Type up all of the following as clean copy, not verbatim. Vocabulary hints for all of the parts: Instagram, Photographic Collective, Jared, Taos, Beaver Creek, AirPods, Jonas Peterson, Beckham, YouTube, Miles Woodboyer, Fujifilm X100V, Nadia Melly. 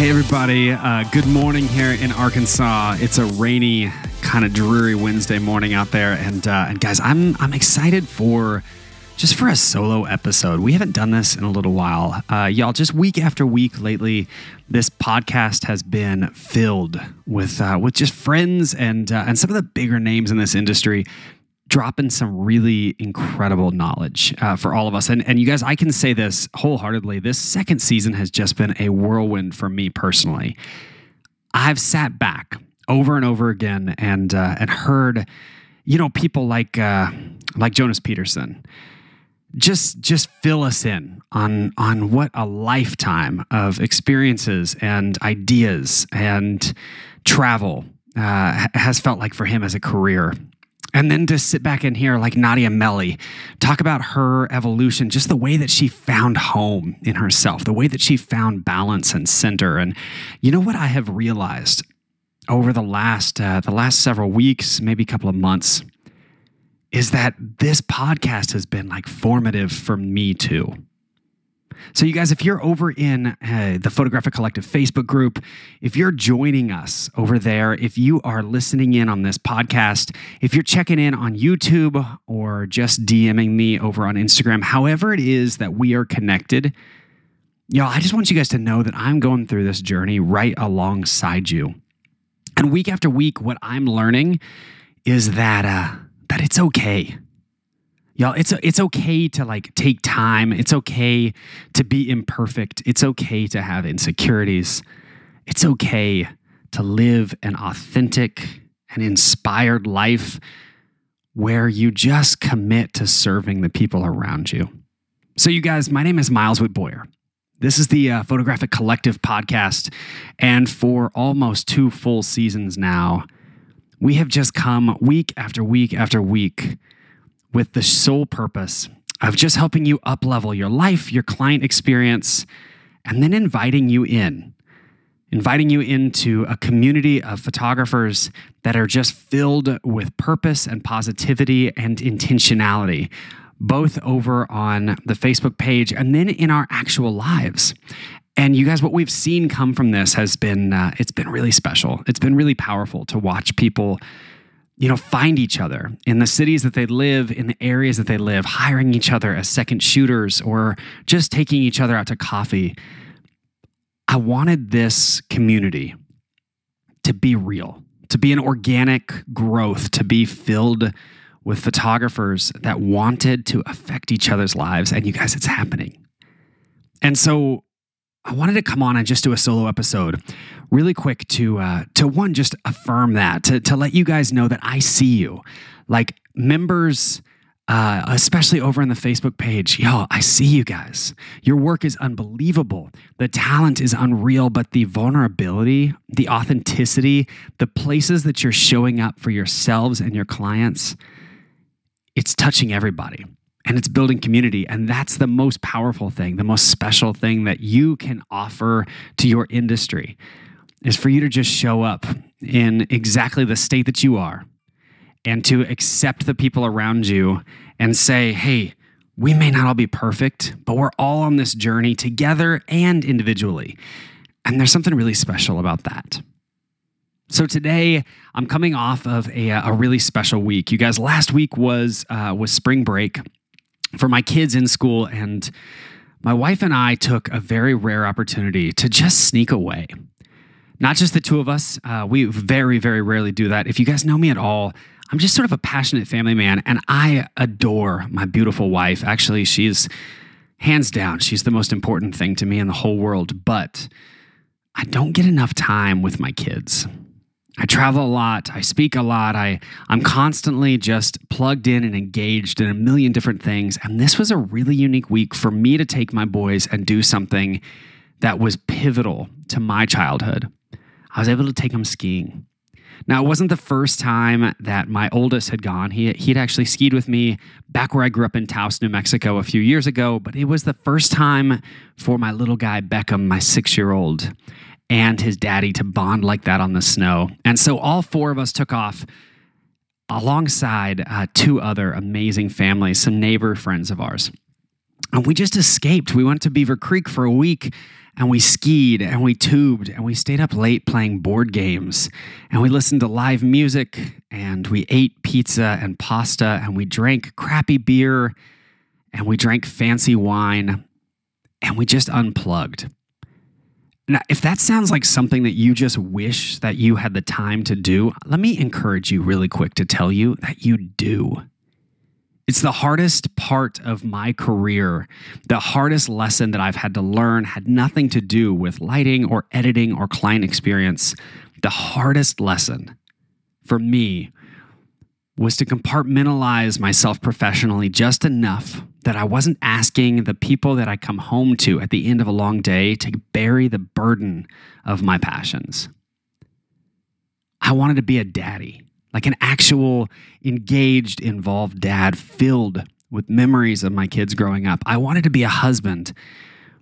Hey everybody, good morning here in Arkansas. It's a rainy, kind of dreary Wednesday morning out there, and guys, I'm excited for a solo episode. We haven't done this in a little while. Y'all, just week after week lately, this podcast has been filled with just friends and some of the bigger names in this industry dropping some really incredible knowledge for all of us. And you guys, I can say this wholeheartedly, this second season has just been a whirlwind for me personally. I've sat back over and over again and heard, you know, people like Jonas Peterson just fill us in on what a lifetime of experiences and ideas and travel has felt like for him as a career. And then to sit back in here like Nadia Melly, talk about her evolution, just the way that she found home in herself, the way that she found balance and center. And you know what I have realized over the last several weeks, maybe a couple of months, is that this podcast has been like formative for me too. So you guys, if you're over in the Photographic Collective Facebook group, if you're joining us over there, if you are listening in on this podcast, if you're checking in on YouTube or just DMing me over on Instagram, however it is that we are connected, y'all, I just want you guys to know that I'm going through this journey right alongside you. And week after week, what I'm learning is that it's okay. Y'all, it's okay to like take time. It's okay to be imperfect. It's okay to have insecurities. It's okay to live an authentic and inspired life where you just commit to serving the people around you. So you guys, my name is Miles Woodboyer. This is the Photographic Collective podcast. And for almost 2 full seasons now, we have just come week after week after week with the sole purpose of just helping you up-level your life, your client experience, and then inviting you into a community of photographers that are just filled with purpose and positivity and intentionality, both over on the Facebook page and then in our actual lives. And you guys, what we've seen come from this has been, it's been really special. It's been really powerful to watch people, you know, find each other in the cities that they live, in the areas that they live, hiring each other as second shooters or just taking each other out to coffee. I wanted this community to be real, to be an organic growth, to be filled with photographers that wanted to affect each other's lives. And you guys, it's happening. And so I wanted to come on and just do a solo episode really quick to just affirm that, to let you guys know that I see you. Like members, especially over on the Facebook page, y'all, I see you guys. Your work is unbelievable. The talent is unreal, but the vulnerability, the authenticity, the places that you're showing up for yourselves and your clients, it's touching everybody. And it's building community. And that's the most powerful thing, the most special thing that you can offer to your industry is for you to just show up in exactly the state that you are and to accept the people around you and say, hey, we may not all be perfect, but we're all on this journey together and individually. And there's something really special about that. So today, I'm coming off of a really special week. You guys, last week was spring break for my kids in school, and my wife and I took a very rare opportunity to just sneak away. Not just the two of us. We very, very rarely do that. If you guys know me at all, I'm just sort of a passionate family man, and I adore my beautiful wife. Actually, she's hands down, she's the most important thing to me in the whole world, but I don't get enough time with my kids. I travel a lot, I speak a lot, I'm constantly just plugged in and engaged in a million different things, and this was a really unique week for me to take my boys and do something that was pivotal to my childhood. I was able to take them skiing. Now, it wasn't the first time that my oldest had gone. He'd actually skied with me back where I grew up in Taos, New Mexico a few years ago, but it was the first time for my little guy, Beckham, my 6-year-old, and his daddy to bond like that on the snow. And so all 4 of us took off alongside 2 other amazing families, some neighbor friends of ours. And we just escaped. We went to Beaver Creek for a week, and we skied, and we tubed, and we stayed up late playing board games, and we listened to live music, and we ate pizza and pasta, and we drank crappy beer, and we drank fancy wine, and we just unplugged. Now, if that sounds like something that you just wish that you had the time to do, let me encourage you really quick to tell you that you do. It's the hardest part of my career. The hardest lesson that I've had to learn had nothing to do with lighting or editing or client experience. The hardest lesson for me was to compartmentalize myself professionally just enough that I wasn't asking the people that I come home to at the end of a long day to bury the burden of my passions. I wanted to be a daddy, like an actual engaged, involved dad filled with memories of my kids growing up. I wanted to be a husband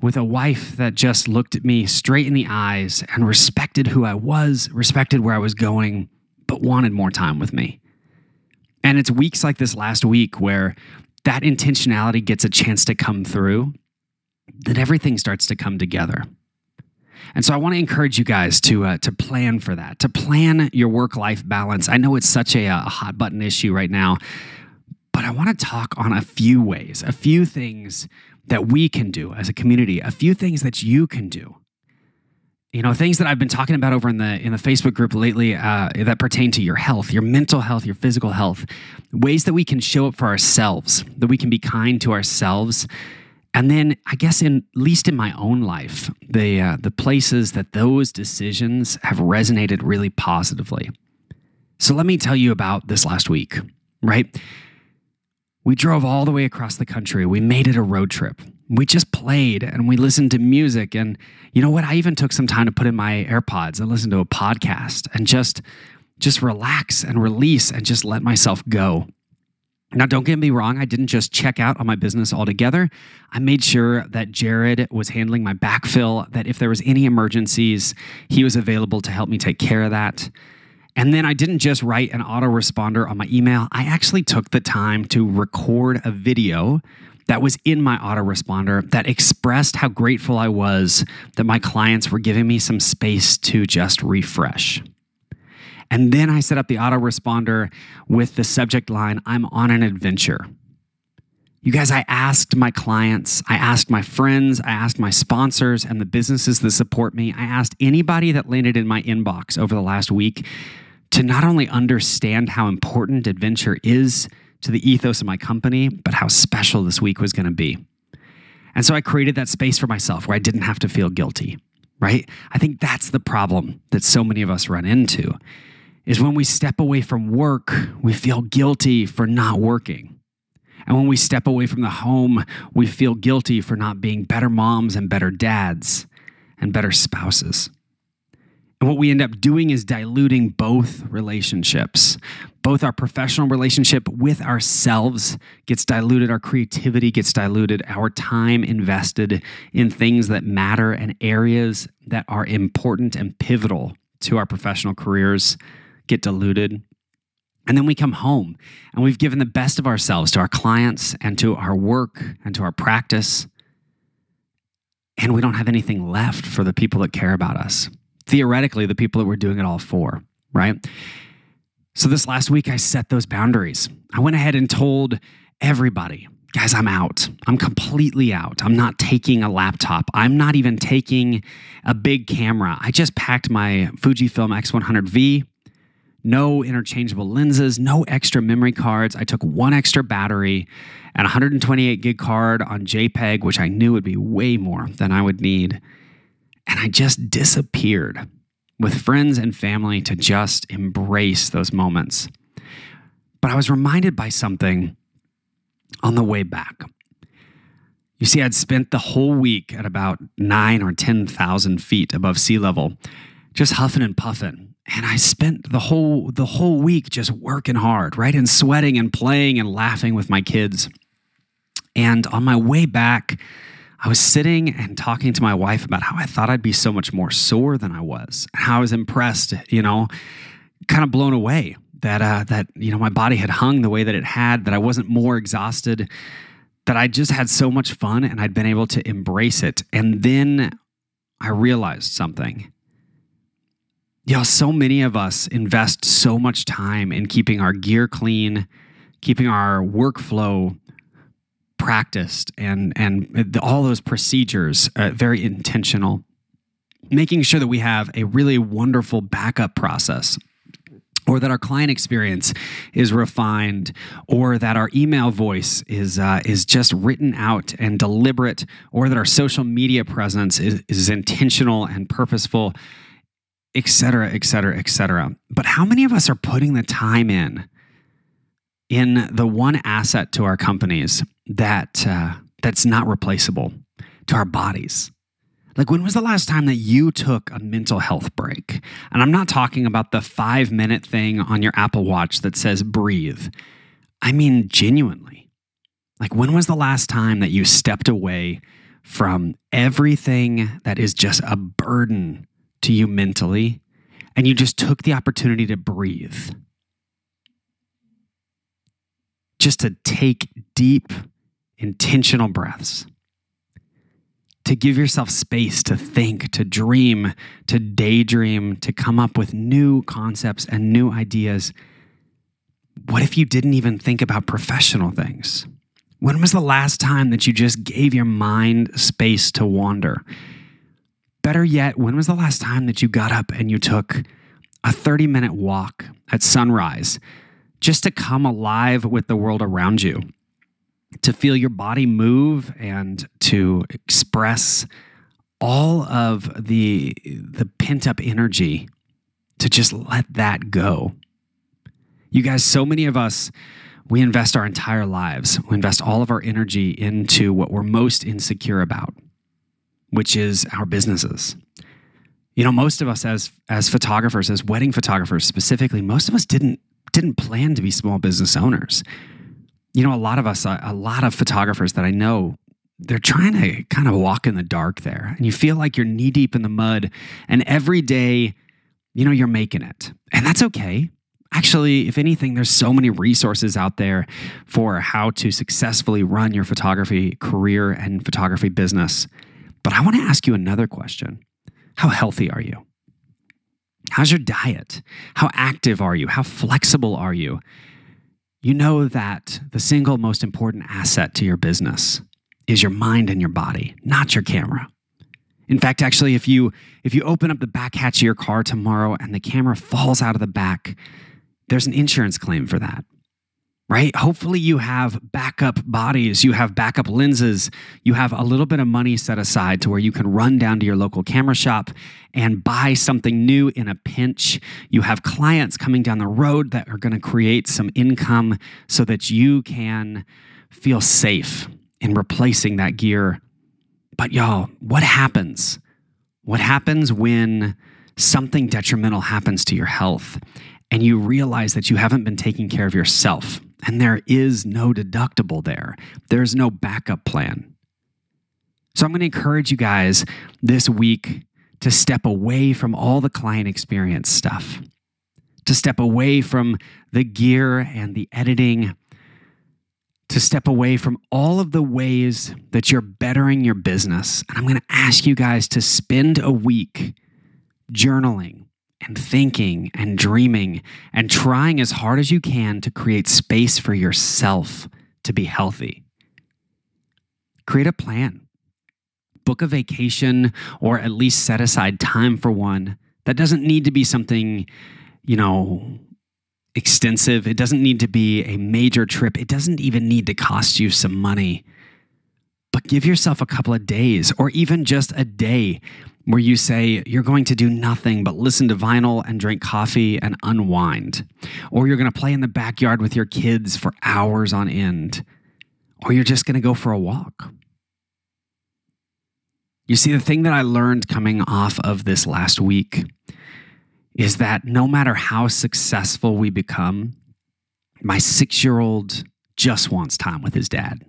with a wife that just looked at me straight in the eyes and respected who I was, respected where I was going, but wanted more time with me. And it's weeks like this last week where that intentionality gets a chance to come through, that everything starts to come together. And so I want to encourage you guys to plan for that, to plan your work-life balance. I know it's such a hot button issue right now, but I want to talk on a few ways, a few things that we can do as a community, a few things that you can do. You know, things that I've been talking about over in the Facebook group lately that pertain to your health, your mental health, your physical health, ways that we can show up for ourselves, that we can be kind to ourselves. And then I guess at least in my own life, the places that those decisions have resonated really positively. So let me tell you about this last week, right? We drove all the way across the country. We made it a road trip. We just played and we listened to music. And you know what? I even took some time to put in my AirPods and listen to a podcast and just relax and release and just let myself go. Now, don't get me wrong. I didn't just check out on my business altogether. I made sure that Jared was handling my backfill, that if there was any emergencies, he was available to help me take care of that. And then I didn't just write an autoresponder on my email. I actually took the time to record a video that was in my autoresponder that expressed how grateful I was that my clients were giving me some space to just refresh. And then I set up the autoresponder with the subject line, "I'm on an adventure." You guys, I asked my clients, I asked my friends, I asked my sponsors and the businesses that support me. I asked anybody that landed in my inbox over the last week to not only understand how important adventure is to the ethos of my company, but how special this week was going to be. And so I created that space for myself where I didn't have to feel guilty, right? I think that's the problem that so many of us run into, is when we step away from work, we feel guilty for not working. And when we step away from the home, we feel guilty for not being better moms and better dads and better spouses. And what we end up doing is diluting both relationships. Both our professional relationship with ourselves gets diluted, our creativity gets diluted, our time invested in things that matter and areas that are important and pivotal to our professional careers get diluted. And then we come home and we've given the best of ourselves to our clients and to our work and to our practice. And we don't have anything left for the people that care about us. Theoretically, the people that we're doing it all for, right? So this last week, I set those boundaries. I went ahead and told everybody, guys, I'm out. I'm completely out. I'm not taking a laptop. I'm not even taking a big camera. I just packed my Fujifilm X100V, no interchangeable lenses, no extra memory cards. I took one extra battery and 128 gig card on JPEG, which I knew would be way more than I would need. And I just disappeared with friends and family to just embrace those moments. But I was reminded by something on the way back. You see, I'd spent the whole week at about 9,000 or 10,000 feet above sea level, just huffing and puffing. And I spent the whole week just working hard, right? And sweating and playing and laughing with my kids. And on my way back, I was sitting and talking to my wife about how I thought I'd be so much more sore than I was, and how I was impressed, you know, kind of blown away that, my body had hung the way that it had, that I wasn't more exhausted that I just had so much fun and I'd been able to embrace it. And then I realized something. Y'all, so many of us invest so much time in keeping our gear clean, keeping our workflow practiced, and all those procedures very intentional, making sure that we have a really wonderful backup process, or that our client experience is refined, or that our email voice is just written out and deliberate, or that our social media presence is intentional and purposeful, et cetera, et cetera, et cetera. But how many of us are putting the time in the one asset to our companies that's not replaceable, to our bodies? Like, when was the last time that you took a mental health break? And I'm not talking about the 5-minute thing on your Apple Watch that says breathe. I mean, genuinely. Like, when was the last time that you stepped away from everything that is just a burden to you mentally, and you just took the opportunity to breathe? Just to take deep, intentional breaths. To give yourself space to think, to dream, to daydream, to come up with new concepts and new ideas. What if you didn't even think about professional things? When was the last time that you just gave your mind space to wander? Better yet, when was the last time that you got up and you took a 30-minute walk at sunrise just to come alive with the world around you? To feel your body move and to express all of the pent-up energy, to just let that go. You guys, so many of us, we invest our entire lives, we invest all of our energy into what we're most insecure about, which is our businesses. You know, most of us as photographers, as wedding photographers specifically, most of us didn't plan to be small business owners. You know, a lot of photographers that I know, they're trying to kind of walk in the dark there. And you feel like you're knee deep in the mud, and every day, you know, you're making it. And that's okay. Actually, if anything, there's so many resources out there for how to successfully run your photography career and photography business. But I want to ask you another question. How healthy are you? How's your diet? How active are you? How flexible are you? You know that the single most important asset to your business is your mind and your body, not your camera. In fact, actually, if you open up the back hatch of your car tomorrow and the camera falls out of the back, there's an insurance claim for that, right? Hopefully you have backup bodies, you have backup lenses, you have a little bit of money set aside to where you can run down to your local camera shop and buy something new in a pinch. You have clients coming down the road that are going to create some income so that you can feel safe in replacing that gear. But y'all, what happens? What happens when something detrimental happens to your health and you realize that you haven't been taking care of yourself? And there is no deductible there. There's no backup plan. So I'm going to encourage you guys this week to step away from all the client experience stuff, to step away from the gear and the editing, to step away from all of the ways that you're bettering your business. And I'm going to ask you guys to spend a week journaling and thinking and dreaming and trying as hard as you can to create space for yourself to be healthy. Create a plan. Book a vacation, or at least set aside time for one. That doesn't need to be something, you know, extensive. It doesn't need to be a major trip. It doesn't even need to cost you some money. But give yourself a couple of days, or even just a day, where you say you're going to do nothing but listen to vinyl and drink coffee and unwind. Or you're going to play in the backyard with your kids for hours on end. Or you're just going to go for a walk. You see, the thing that I learned coming off of this last week is that no matter how successful we become, my 6-year-old just wants time with his dad.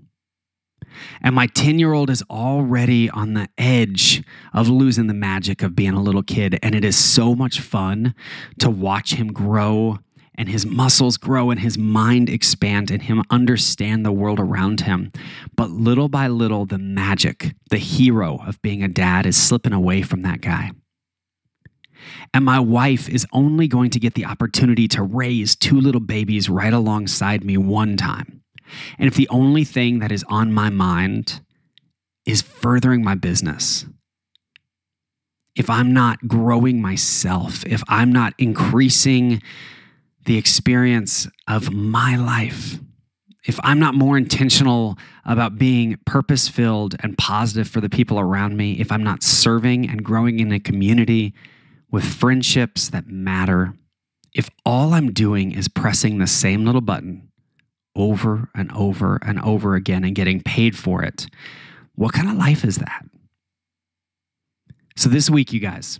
And my 10-year-old is already on the edge of losing the magic of being a little kid. And it is so much fun to watch him grow and his muscles grow and his mind expand and him understand the world around him. But little by little, the magic, the hero of being a dad is slipping away from that guy. And my wife is only going to get the opportunity to raise two little babies right alongside me one time. And if the only thing that is on my mind is furthering my business, if I'm not growing myself, if I'm not increasing the experience of my life, if I'm not more intentional about being purpose-filled and positive for the people around me, if I'm not serving and growing in a community with friendships that matter, if all I'm doing is pressing the same little button over and over and over again and getting paid for it, what kind of life is that? So this week, you guys,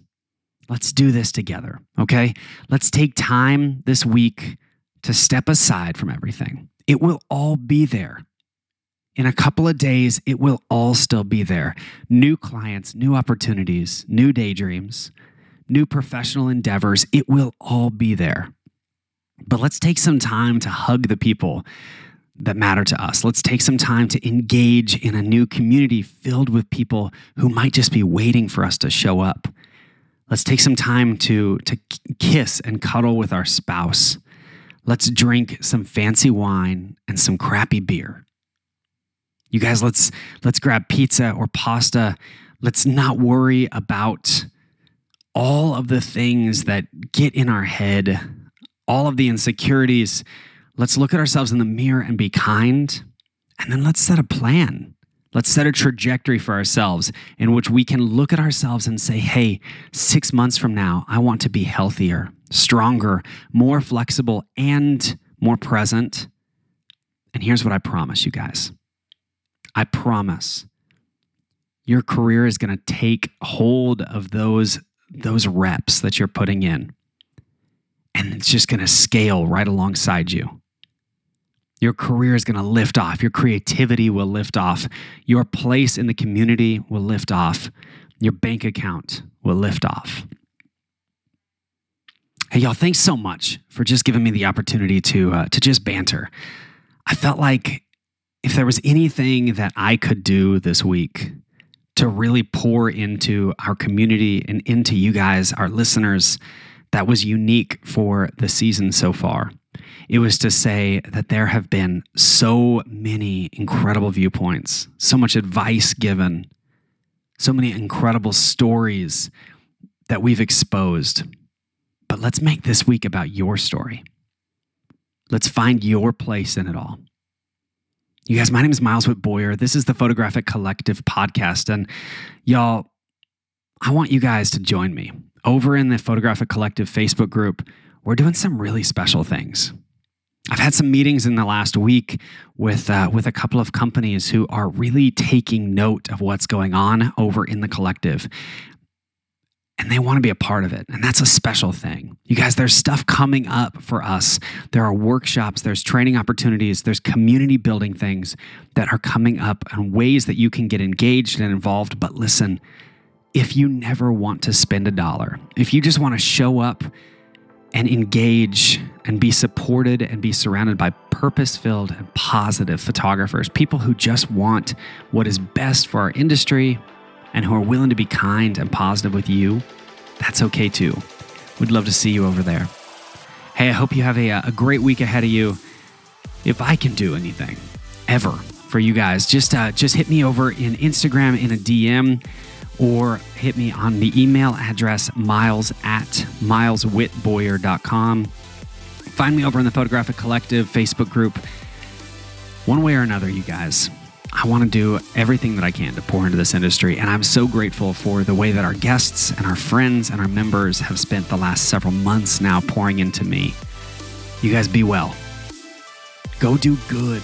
let's do this together, okay? Let's take time this week to step aside from everything. It will all be there. In a couple of days, it will all still be there. New clients, new opportunities, new daydreams, new professional endeavors, it will all be there. But let's take some time to hug the people that matter to us. Let's take some time to engage in a new community filled with people who might just be waiting for us to show up. Let's take some time to kiss and cuddle with our spouse. Let's drink some fancy wine and some crappy beer. You guys, let's grab pizza or pasta. Let's not worry about all of the things that get in our head, all of the insecurities. Let's look at ourselves in the mirror and be kind. And then let's set a plan. Let's set a trajectory for ourselves in which we can look at ourselves and say, hey, 6 months from now, I want to be healthier, stronger, more flexible, and more present. And here's what I promise you guys. I promise your career is going to take hold of those reps that you're putting in. And it's just going to scale right alongside you. Your career is going to lift off. Your creativity will lift off. Your place in the community will lift off. Your bank account will lift off. Hey, y'all, thanks so much for just giving me the opportunity to just banter. I felt like if there was anything that I could do this week to really pour into our community and into you guys, our listeners, that was unique for the season so far. It was to say that there have been so many incredible viewpoints, so much advice given, so many incredible stories that we've exposed. But let's make this week about your story. Let's find your place in it all. You guys, my name is Miles Woodboyer. This is the Photographic Collective podcast. And y'all, I want you guys to join me. Over in the Photographic Collective Facebook group, we're doing some really special things. I've had some meetings in the last week with a couple of companies who are really taking note of what's going on over in the collective. And they want to be a part of it. And that's a special thing. You guys, there's stuff coming up for us. There are workshops, there's training opportunities, there's community building things that are coming up and ways that you can get engaged and involved. But listen, if you never want to spend $1, if you just want to show up and engage and be supported and be surrounded by purpose-filled and positive photographers, people who just want what is best for our industry and who are willing to be kind and positive with you, that's okay too. We'd love to see you over there. Hey, I hope you have a great week ahead of you. If I can do anything ever for you guys, just hit me over in Instagram in a DM, or hit me on the email address miles@mileswitboyer.com. Find me over in the Photographic Collective Facebook group. One way or another, you guys, I want to do everything that I can to pour into this industry, and I'm so grateful for the way that our guests and our friends and our members have spent the last several months now pouring into me. You guys be well. Go do good,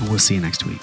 and we'll see you next week.